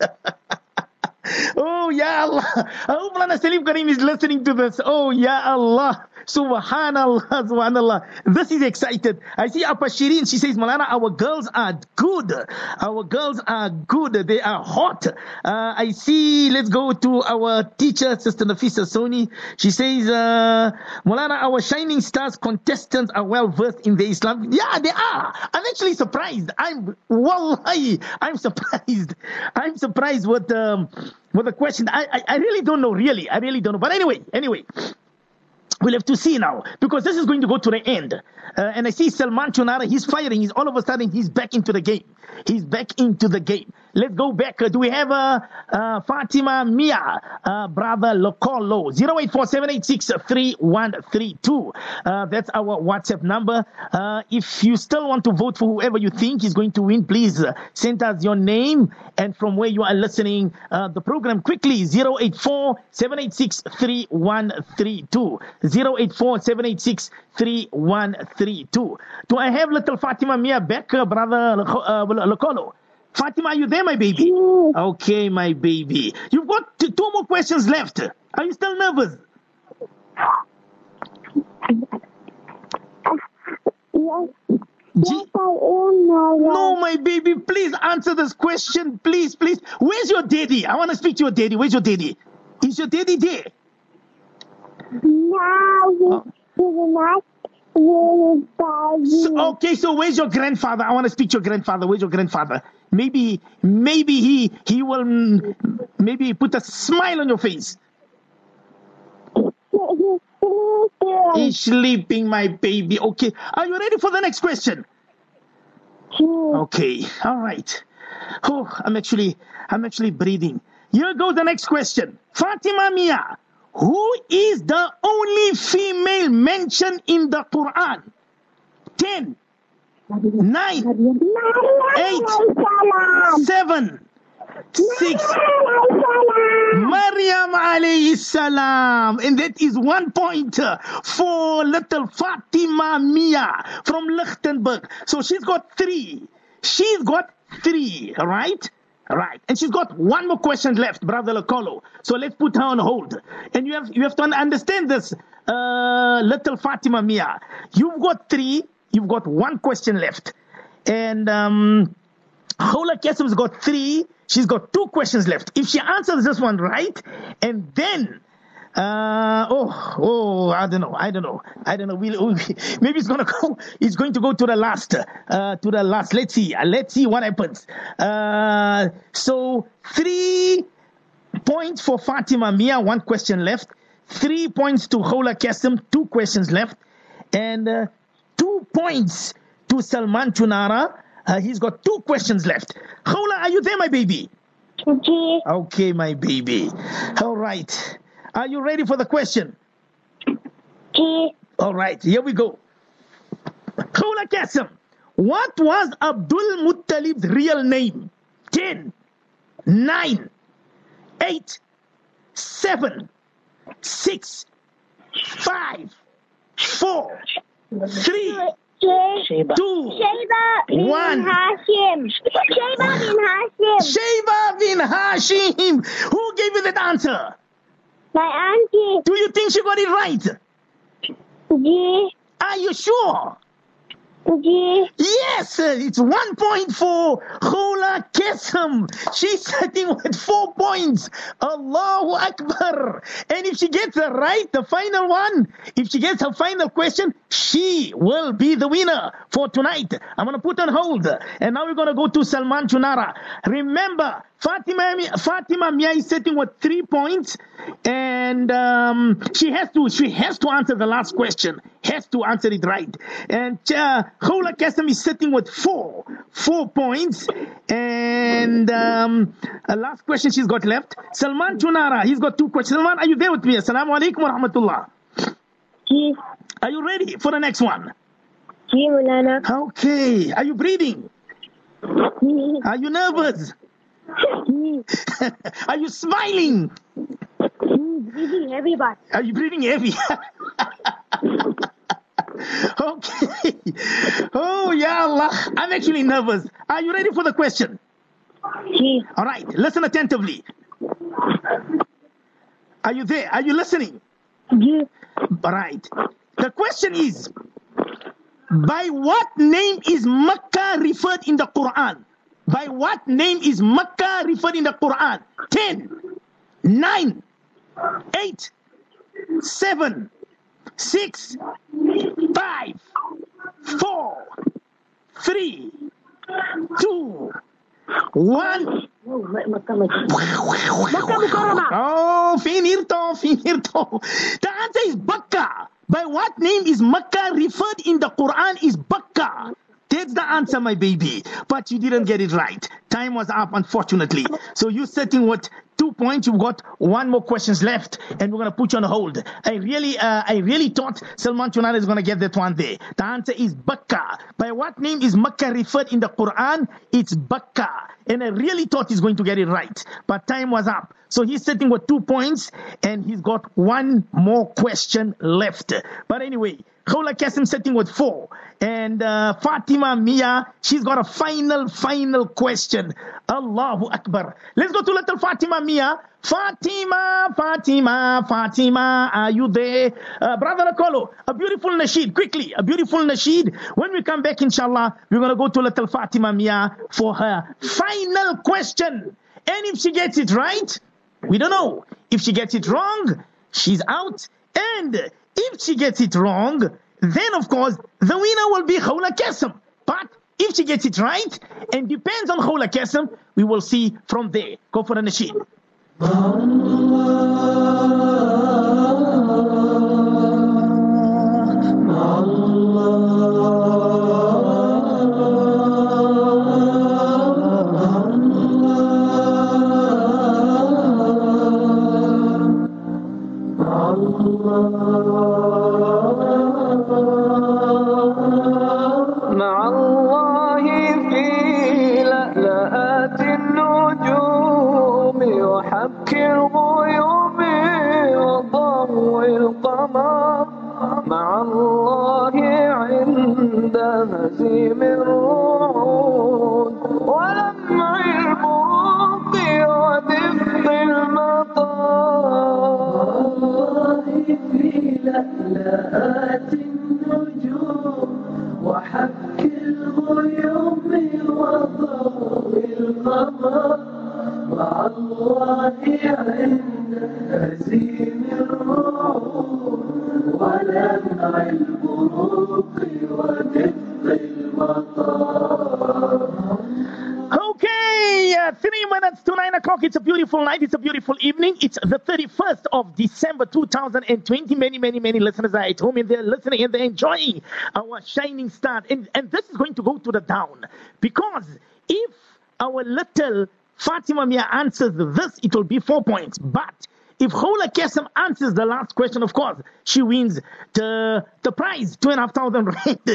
Oh, Ya Allah. I hope Lana Salim Karim is listening to this. Oh, Ya Allah. Subhanallah, subhanallah. This is excited. I see Appa Shireen, she says, Malana, our girls are good. Our girls are good. They are hot. Uh, I see, let's go to our teacher, Sister Nafisa Soni. She says, uh, Malana, our Shining Stars contestants are well versed in the Islam. Yeah, they are. I'm actually surprised. I'm, wallahi, I'm surprised. I'm surprised with, um, with the question. I, I, I really don't know, really. I really don't know. But anyway, anyway. We'll have to see now, because this is going to go to the end. Uh, and I see Salman Chunara, he's firing. He's all of a sudden, he's back into the game. He's back into the game. Let's go back. Uh, do we have uh, uh, Fatima Mia, uh, Brother Lokolo? zero eight four seven eight six three one three two. Uh, that's our WhatsApp number. Uh, if you still want to vote for whoever you think is going to win, please uh, send us your name and from where you are listening uh, the program quickly. zero eight four seven eight six three one three two. zero eight four seven eight six three one three two. Do I have little Fatima Mia back, uh, Brother uh, Lokolo? Fatima, are you there, my baby? Yes. Okay, my baby. You've got t- two more questions left. Are you still nervous? Yes. G- no, my baby, please answer this question. Please, please. Where's your daddy? I want to speak to your daddy. Where's your daddy? Is your daddy there? No, he's not. So, okay, so where's your grandfather? I want to speak to your grandfather. Where's your grandfather? Maybe, maybe he he will maybe put a smile on your face. He's sleeping, my baby. Okay, are you ready for the next question? Okay, all right. Oh, I'm actually I'm actually breathing. Here goes the next question, Fatima Mia. Who is the only female mentioned in the Quran? Ten, nine, eight, seven, six. Maryam alayhi salam. And that is one point for little Fatima Mia from Lichtenberg. So she's got three. She's got three, right? Right, and she's got one more question left, Brother Lokolo. So let's put her on hold. And you have you have to understand this, uh, little Fatima Mia. You've got three, you've got one question left. And um, Khawla Qasim's got three, she's got two questions left. If she answers this one right, and then... Uh, oh, oh, I don't know, I don't know, I don't know. We'll, we, maybe it's gonna go, it's going to go to the last, uh, to the last. Let's see, uh, let's see what happens. Uh, so three points for Fatima Mia, one question left. Three points to Khawla Qasim, two questions left, and uh, two points to Salman Chunara. Uh, he's got two questions left. Khawla, are you there, my baby? Okay. Okay, my baby. All right. Are you ready for the question? Okay. All right, here we go. Khawla Qasim, what was Abdul Muttalib's real name? ten, nine, eight, seven, six, five, four, three, Shayba. Two. Shayba bin one. Hashim. Shayba bin Hashim. Shayba bin Hashim. Who gave you that answer? My auntie. Do you think she got it right? Yeah. Are you sure? Yeah. Yes, it's one point for Khula Qasim. She set him with four points. Allahu Akbar. And if she gets the right, the final one, if she gets her final question, she will be the winner for tonight. I'm going to put on hold. And now we're going to go to Salman Chunara. Remember, Fatima, Fatima Mia is sitting with three points. And um, she has to she has to answer the last question. Has to answer it right. And uh, Khula Qasim is sitting with four. Four points. And um, the last question she's got left. Salman Chunara, he's got two questions. Salman, are you there with me? Assalamu alaikum wa rahmatullah. Yes. Are you ready for the next one? Yes, Mulana. Okay. Are you breathing? Yes. Are you nervous? Yes. Are you smiling? Yes. Breathing heavy, but. Are you breathing heavy? Okay. Oh, Ya Allah. I'm actually nervous. Are you ready for the question? Yes. All right. Listen attentively. Are you there? Are you listening? Yes. All right. The question is, by what name is Makkah referred in the Quran? By what name is Makkah referred in the Quran? ten, nine, eight, seven, six, five, four, three, two, one. Oh, finirto, finirto. The answer is Makkah. By what name is Makkah referred in the Quran is Makkah? That's the answer, my baby. But you didn't get it right. Time was up, unfortunately. So you're sitting with two points. You've got one more questions left, and we're going to put you on hold. I really uh, I really thought Salman Chunara is going to get that one there. The answer is Makkah. By what name is Makkah referred in the Quran? It's Makkah. And I really thought he's going to get it right. But time was up. So he's sitting with two points, and he's got one more question left. But anyway, Khula Qasim sitting with four. And uh, Fatima Mia, she's got a final, final question. Allahu Akbar. Let's go to little Fatima Mia. Fatima, Fatima, Fatima, are you there? Uh, Brother Akolo, a beautiful nasheed, quickly, a beautiful nasheed. When we come back, inshallah, we're going to go to little Fatima Mia for her final question. And if she gets it right, we don't know. If she gets it wrong, she's out. And if she gets it wrong, then, of course, the winner will be Khula Qasim. But if she gets it right, and depends on Khula Qasim, we will see from there. Go for the nasheed. It's a beautiful evening. It's the thirty-first of December two thousand twenty. Many, many, many listeners are at home and they're listening and they're enjoying our shining star. And, and this is going to go to the down, because if our little Fatima Mia answers this, it will be four points. But if Khula Qasim answers the last question, of course, she wins the the prize, two and a half thousand rand.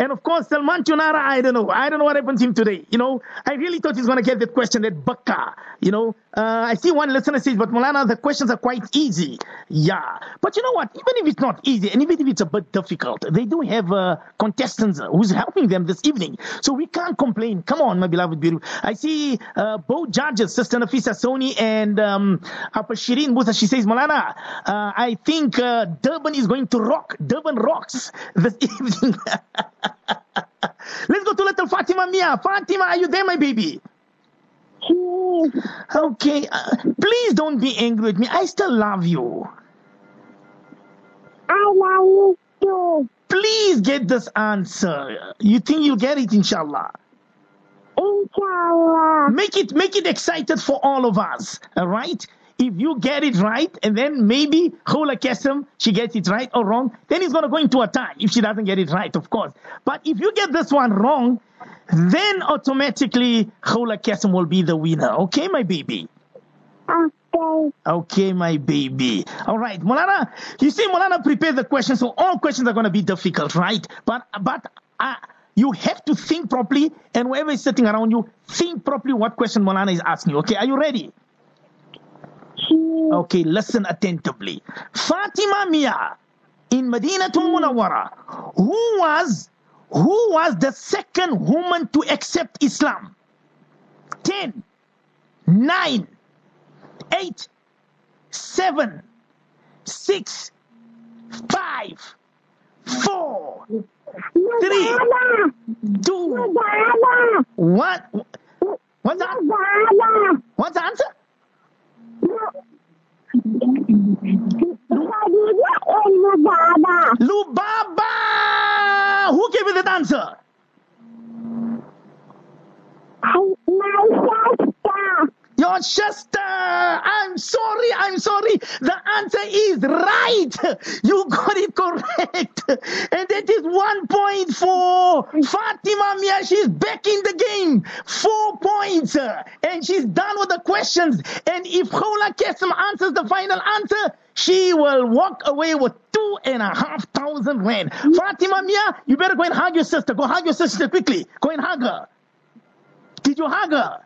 And of course, Salman Chunara, I don't know. I don't know what happened to him today. You know, I really thought he's going to get that question at Makkah. You know, uh, I see one listener says, but Maulana, the questions are quite easy. Yeah. But you know what? Even if it's not easy, and even if it's a bit difficult, they do have uh, contestants who's helping them this evening. So we can't complain. Come on, my beloved beautiful. I see uh, both judges, Sister Nafisa Soni and um, Apashi. She says, Maulana, uh, I think uh, Durban is going to rock. Durban rocks this evening. Let's go to little Fatima Mia. Fatima, are you there, my baby? Okay. Uh, please don't be angry with me. I still love you. I love you too. Please get this answer. You think you'll get it, inshallah? Inshallah. Make it, make it excited for all of us. All right? If you get it right, and then maybe Khula Kesem, she gets it right or wrong, then it's going to go into a tie if she doesn't get it right, of course. But if you get this one wrong, then automatically Khula Kesem will be the winner. Okay, my baby? Okay. Okay, my baby. All right, Molana, you see, Molana prepared the questions, so all questions are going to be difficult, right? But, but uh, you have to think properly, and whoever is sitting around you, think properly what question Molana is asking you. Okay, are you ready? Okay, listen attentively. Fatima Mia in Madinatul Munawwara, who was who was the second woman to accept Islam? Ten, nine, eight, seven, six, five, four, three, two, one. What's that? What's the answer? Lubaba. Lubaba. Who gave you that answer? I, my sister. Your sister. I'm sorry. I'm sorry. The answer is right. You got it correct. And that is one point for Fatima Mia. She's back in the game. Four points. And she's done with the questions. And if Khula Kesem answers the final answer, she will walk away with two and a half thousand rand. Fatima Mia, you better go and hug your sister. Go hug your sister quickly. Go and hug her. Did you hug her?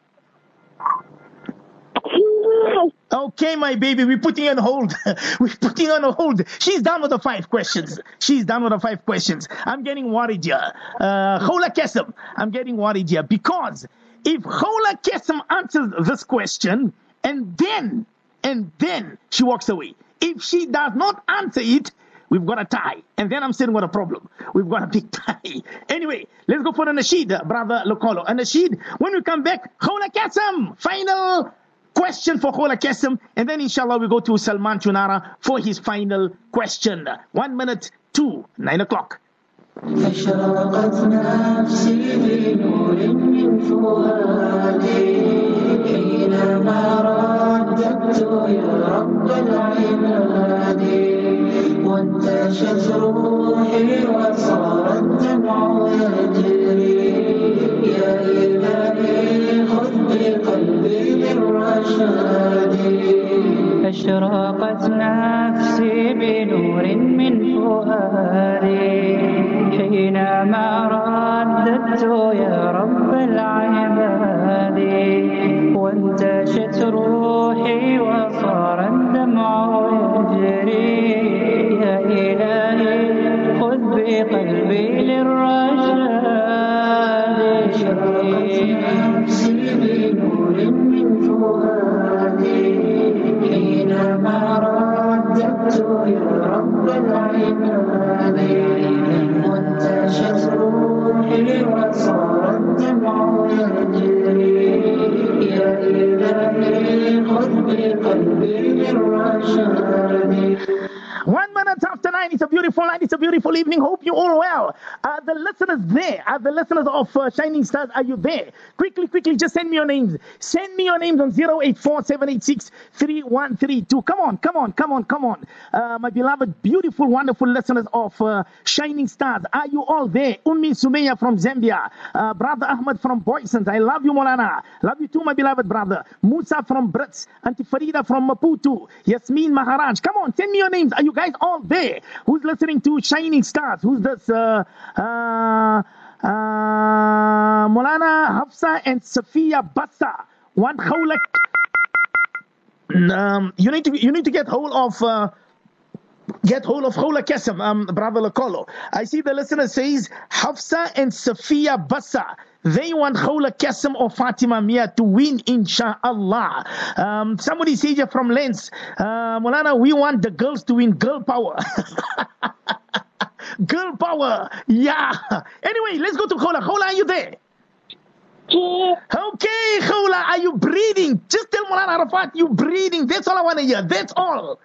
Okay, my baby, we're putting on hold. We're putting on hold. She's done with the five questions. She's done with the five questions. I'm getting worried here. Uh, Khula Kesem, I'm getting worried here because if Khula Kesem answers this question and then, and then she walks away. If she does not answer it, we've got a tie. And then I'm sitting with a problem. We've got a big tie. Anyway, let's go for a Nasheed, brother Lokolo. A Nasheed, when we come back, Khula Kesem, final question for Khula Kesem, and then inshallah we go to Salman Chunara for his final question. One minute to nine o'clock. أشرقت نفسي بنور من فؤادي حينما رددت يا رب العباد وانتشت روحي وصار الدمع يجري يا إلهي خذ بقلبي للرشاد أشرقت نفسي بنور من فؤادي حينما رددت يا رب العباد وانتشت روحي وصار الدمع يجري يا إلهي خذ بقلبي للرشاد. One minute after nine, it's a beautiful night, it's a beautiful evening. Hope you all well. Are the listeners there? Are the listeners of uh, Shining Stars, are you there? Quickly, quickly, just send me your names. Send me your names on zero eight four seven eight six three one three two. Come on, come on, come on, come on. Uh, my beloved, beautiful, wonderful listeners of uh, Shining Stars, are you all there? Ummi Sumeya from Zambia. Uh, brother Ahmed from Boysons. I love you, Molana. Love you too, my beloved brother. Musa from Brits. Auntie Farida from Maputo. Yasmin Maharaj. Come on, send me your names. Are you guys all there? Who's listening to Shining Stars? Who's this? Uh, uh, uh, Molana Hafsa and Safiya Bassa. One Khawla. Um, you need to you need to get hold of uh, get hold of Khawla Kesem, um, brother Lokolo. I see the listener says Hafsa and Safiya Bassa. They want Khula Kesem or Fatima Mia to win, insha'Allah. Um, somebody says you're from Lens. Uh, Molana, we want the girls to win. Girl power. Girl power. Yeah. Anyway. away. Let's go to Khawla. Khawla, are you there? Yeah. Okay, Khawla, are you breathing? Just tell Mulana Arafat you're breathing. That's all I want to hear. That's all.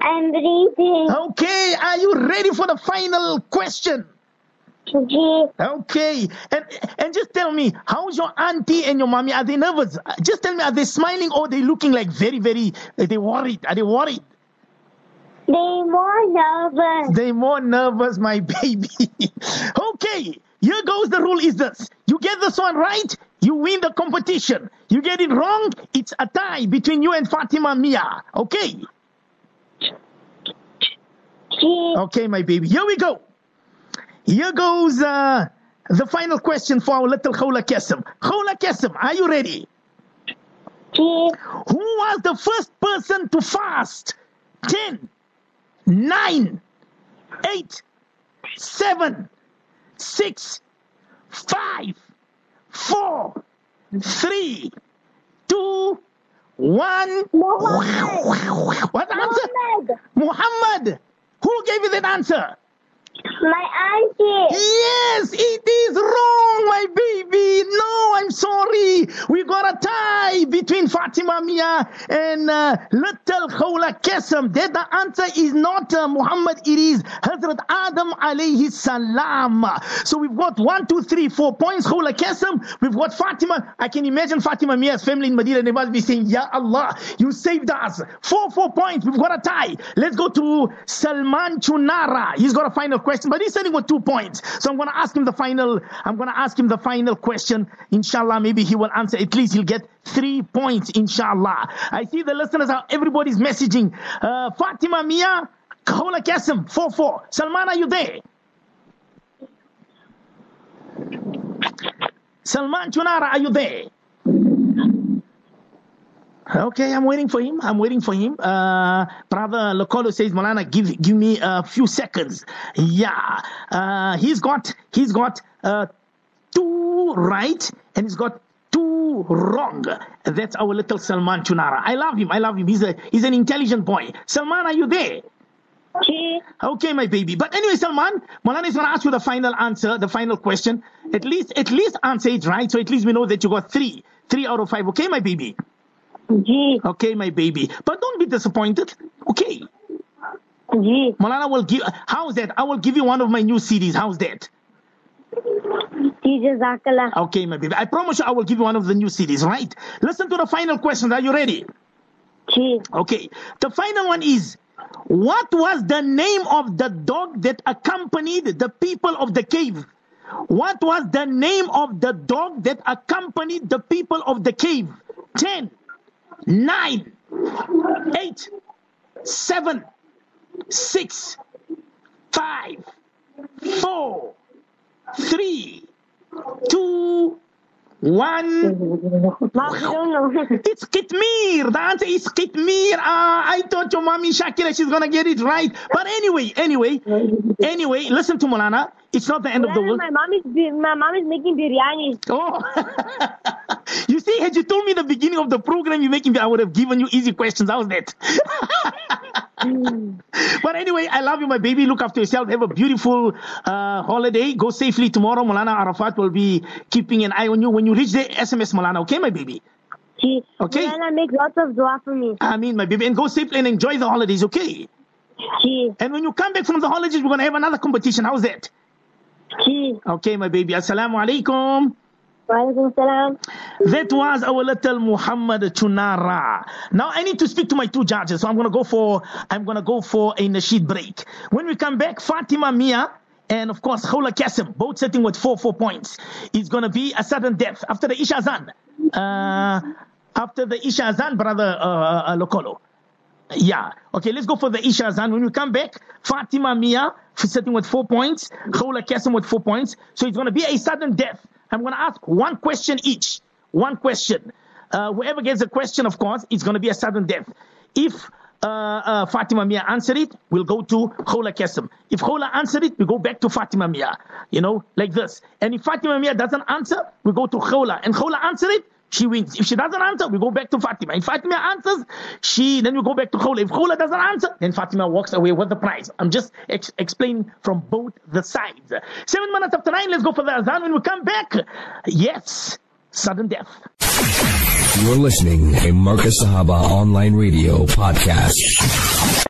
I'm breathing. Okay, are you ready for the final question? Yeah. Okay, and and just tell me, how's your auntie and your mommy? Are they nervous? Just tell me, are they smiling or are they looking like very, very, are they worried? Are they worried? They more nervous. They more nervous, my baby. Okay, here goes the rule is this. You get this one right, you win the competition. You get it wrong, it's a tie between you and Fatima Mia. Okay? Yeah. Okay, my baby. Here we go. Here goes uh, the final question for our little Khawla Qasim. Khawla Qasim, are you ready? Yeah. Who was the first person to fast? ten, nine, eight, seven, six, five, four, three, two, one. Muhammad. What answer? Muhammad. Muhammad. Who gave you that answer? My auntie. Yes, it is wrong, my baby. No, I'm sorry. We got a tie between Fatima Mia and uh, little Khawla Qasim. That the answer is not uh, Muhammad, it is Hazrat Adam alayhi salam. So we've got one, two, three, four points. Khawla Qasim, we've got Fatima. I can imagine Fatima Mia's family in Medina. They must be saying, Ya Allah, you saved us. Four, four points. We've got a tie. Let's go to Salman Chunara. He's got a final question, but he's sending with two points. So I'm going to ask him the final, I'm going to ask him the final question. Inshallah, maybe he will answer. At least he'll get three points, inshallah. I see the listeners, how everybody's messaging. Uh, Fatima Mia, Khawla Qasim, four four. Salman, are you there? Salman Chunara, are you there? Okay, I'm waiting for him. I'm waiting for him. Uh, brother Lokolo says, Malana, give give me a few seconds. Yeah, uh, he's got he's got uh, two right and he's got two wrong. That's our little Salman Chunara. I love him. I love him. He's a he's an intelligent boy. Salman, are you there? Okay. Okay, my baby. But anyway, Salman, Malana is going to ask you the final answer, the final question. At least at least answer it right. So at least we know that you got three three out of five. Okay, my baby. Yes. Okay, my baby. But don't be disappointed. Okay. Yes. Malana will give. How's that? I will give you one of my new C Ds. How's that? Jazakallah. Okay, my baby. I promise you I will give you one of the new C Ds, right? Listen to the final questions. Are you ready? Yes. Okay. The final one is, what was the name of the dog that accompanied the people of the cave? What was the name of the dog that accompanied the people of the cave? Ten. Nine, eight, seven, six, five, four, three, two, one. It's Kitmir. The answer is Kitmir. Uh, I thought your mommy Shakira, she's gonna get it right. But anyway, anyway, anyway, listen to Mulana. It's not the end yeah, of the world. My mom is my mom is making biryani. Oh. You see, had you told me the beginning of the program you're making, I would have given you easy questions. How's that? But anyway, I love you, my baby. Look after yourself. Have a beautiful uh, holiday. Go safely tomorrow. Mulana Arafat will be keeping an eye on you. When you reach there, S M S Mulana, okay, my baby? Okay. Mulana, make lots of dua for me. I mean, my baby. And go safely and enjoy the holidays, okay? And when you come back from the holidays, we're going to have another competition. How's that? Okay, my baby. Assalamu alaikum. That was our little Muhammad Chunara. Now I need to speak to my two judges, so I'm gonna go for I'm gonna go for a nasheed break. When we come back, Fatima Mia and of course Khawla Qasim, both sitting with four four points. It's gonna be a sudden death after the Isha Azan. Uh, after the Isha Azan, brother uh, Lokolo. Yeah. Okay, let's go for the Isha Azan. When we come back, Fatima Mia sitting with four points, Khawla Qasim with four points. So it's gonna be a sudden death. I'm going to ask one question each. One question. Uh, whoever gets a question, of course, it's going to be a sudden death. If uh, uh, Fatima Mia answered it, we'll go to Khawla Qasim. If Khawla answered it, we go back to Fatima Mia. You know, like this. And if Fatima Mia doesn't answer, we go to Khawla. And Khawla answered it, She will, if she doesn't answer, we go back to Fatima. If Fatima answers, she then we go back to Khawla. If Khawla doesn't answer, then Fatima walks away with the prize. I'm just ex explaining from both the sides. Seven minutes after nine, let's go for the Azan. When we come back, yes, sudden death. You're listening to Marcus Sahaba Online Radio Podcast.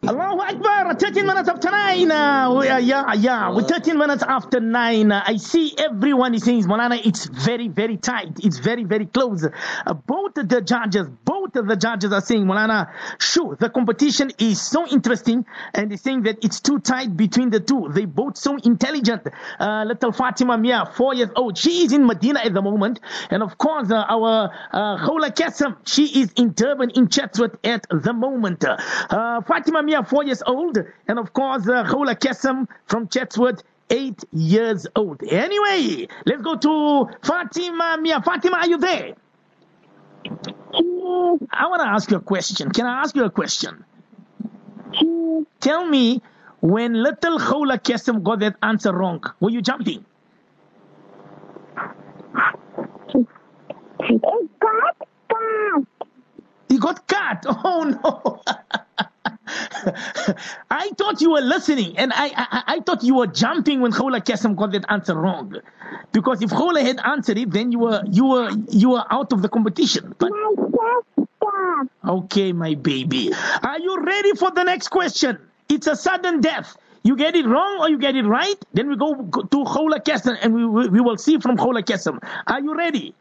Allahu Akbar, thirteen minutes after nine. Uh, we are, yeah, yeah. We're thirteen minutes after nine. Uh, I see everyone is saying, Molana, it's very, very tight. It's very, very close. Uh, both of the judges, both of the judges are saying, Molana, sure, the competition is so interesting. And they're saying that it's too tight between the two. They both so intelligent. Uh, little Fatima Mia, four years old. She is in Medina at the moment. And of course, uh, our uh, Khawla Qasim, she is in Durban, in Chatsworth at the moment. Uh, Fatima Mia, four years old, and of course, uh, Khawla Qasim from Chatsworth, eight years old. Anyway, let's go to Fatima Mia. Fatima, are you there? I want to ask you a question. Can I ask you a question? Tell me, when little Khawla Qasim got that answer wrong, were you jumping? It got cut. He got cut. Oh no! I thought you were listening, and I, I I thought you were jumping when Khawla Qasim got that answer wrong, because if Khawla had answered it, then you were you were you were out of the competition. But... okay, my baby, are you ready for the next question? It's a sudden death. You get it wrong or you get it right, then we go to Khawla Qasim, and we we will see from Khawla Qasim. Are you ready?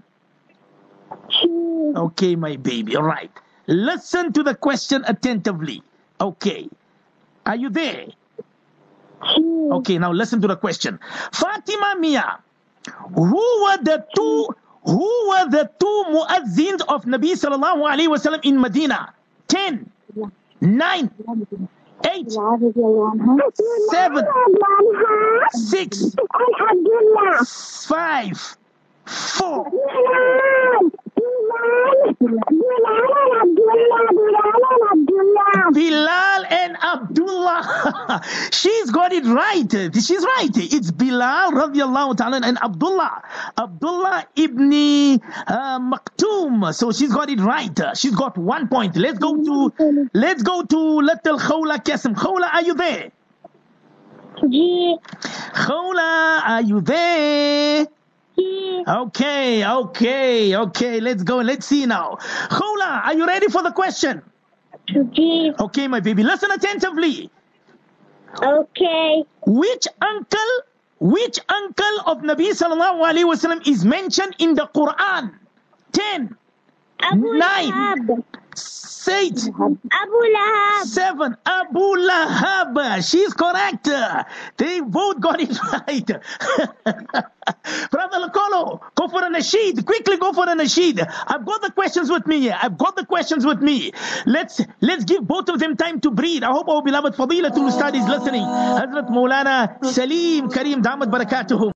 Okay, my baby. All right. Listen to the question attentively. Okay. Are you there? Okay, now listen to the question. Fatima Mia, who were the two who were the two muazzins of Nabi sallallahu alaihi wasallam in Medina? Ten, nine, eight, seven, six, five, four. Bilal and Abdullah. She's got it right. She's right. It's Bilal radiallahu ta'ala and Abdullah. Abdullah ibn uh, Maktoum. So she's got it right. She's got one point. Let's go to let's go to little Khawla Qasim. Khawla, are you there? Yeah. Khawla, are you there? Okay, okay, okay. Let's go. Let's see now. Khawla, are you ready for the question? Okay. Okay, my baby. Listen attentively. Okay. Which uncle, which uncle of Nabi sallallahu alaihi wasallam is mentioned in the Quran? Ten, Abu nine, Lahab. Eight, Abu Lahab. Seven, Abu Lahab. She's correct. They both got it right. Brother Lakolo, go for a nasheed. Quickly go for a nasheed. I've got the questions with me here. I've got the questions with me. Let's let's give both of them time to breathe. I hope our beloved Fadilatul Ustad is listening. Hazrat Maulana Salim Kareem Damat Barakatuhu.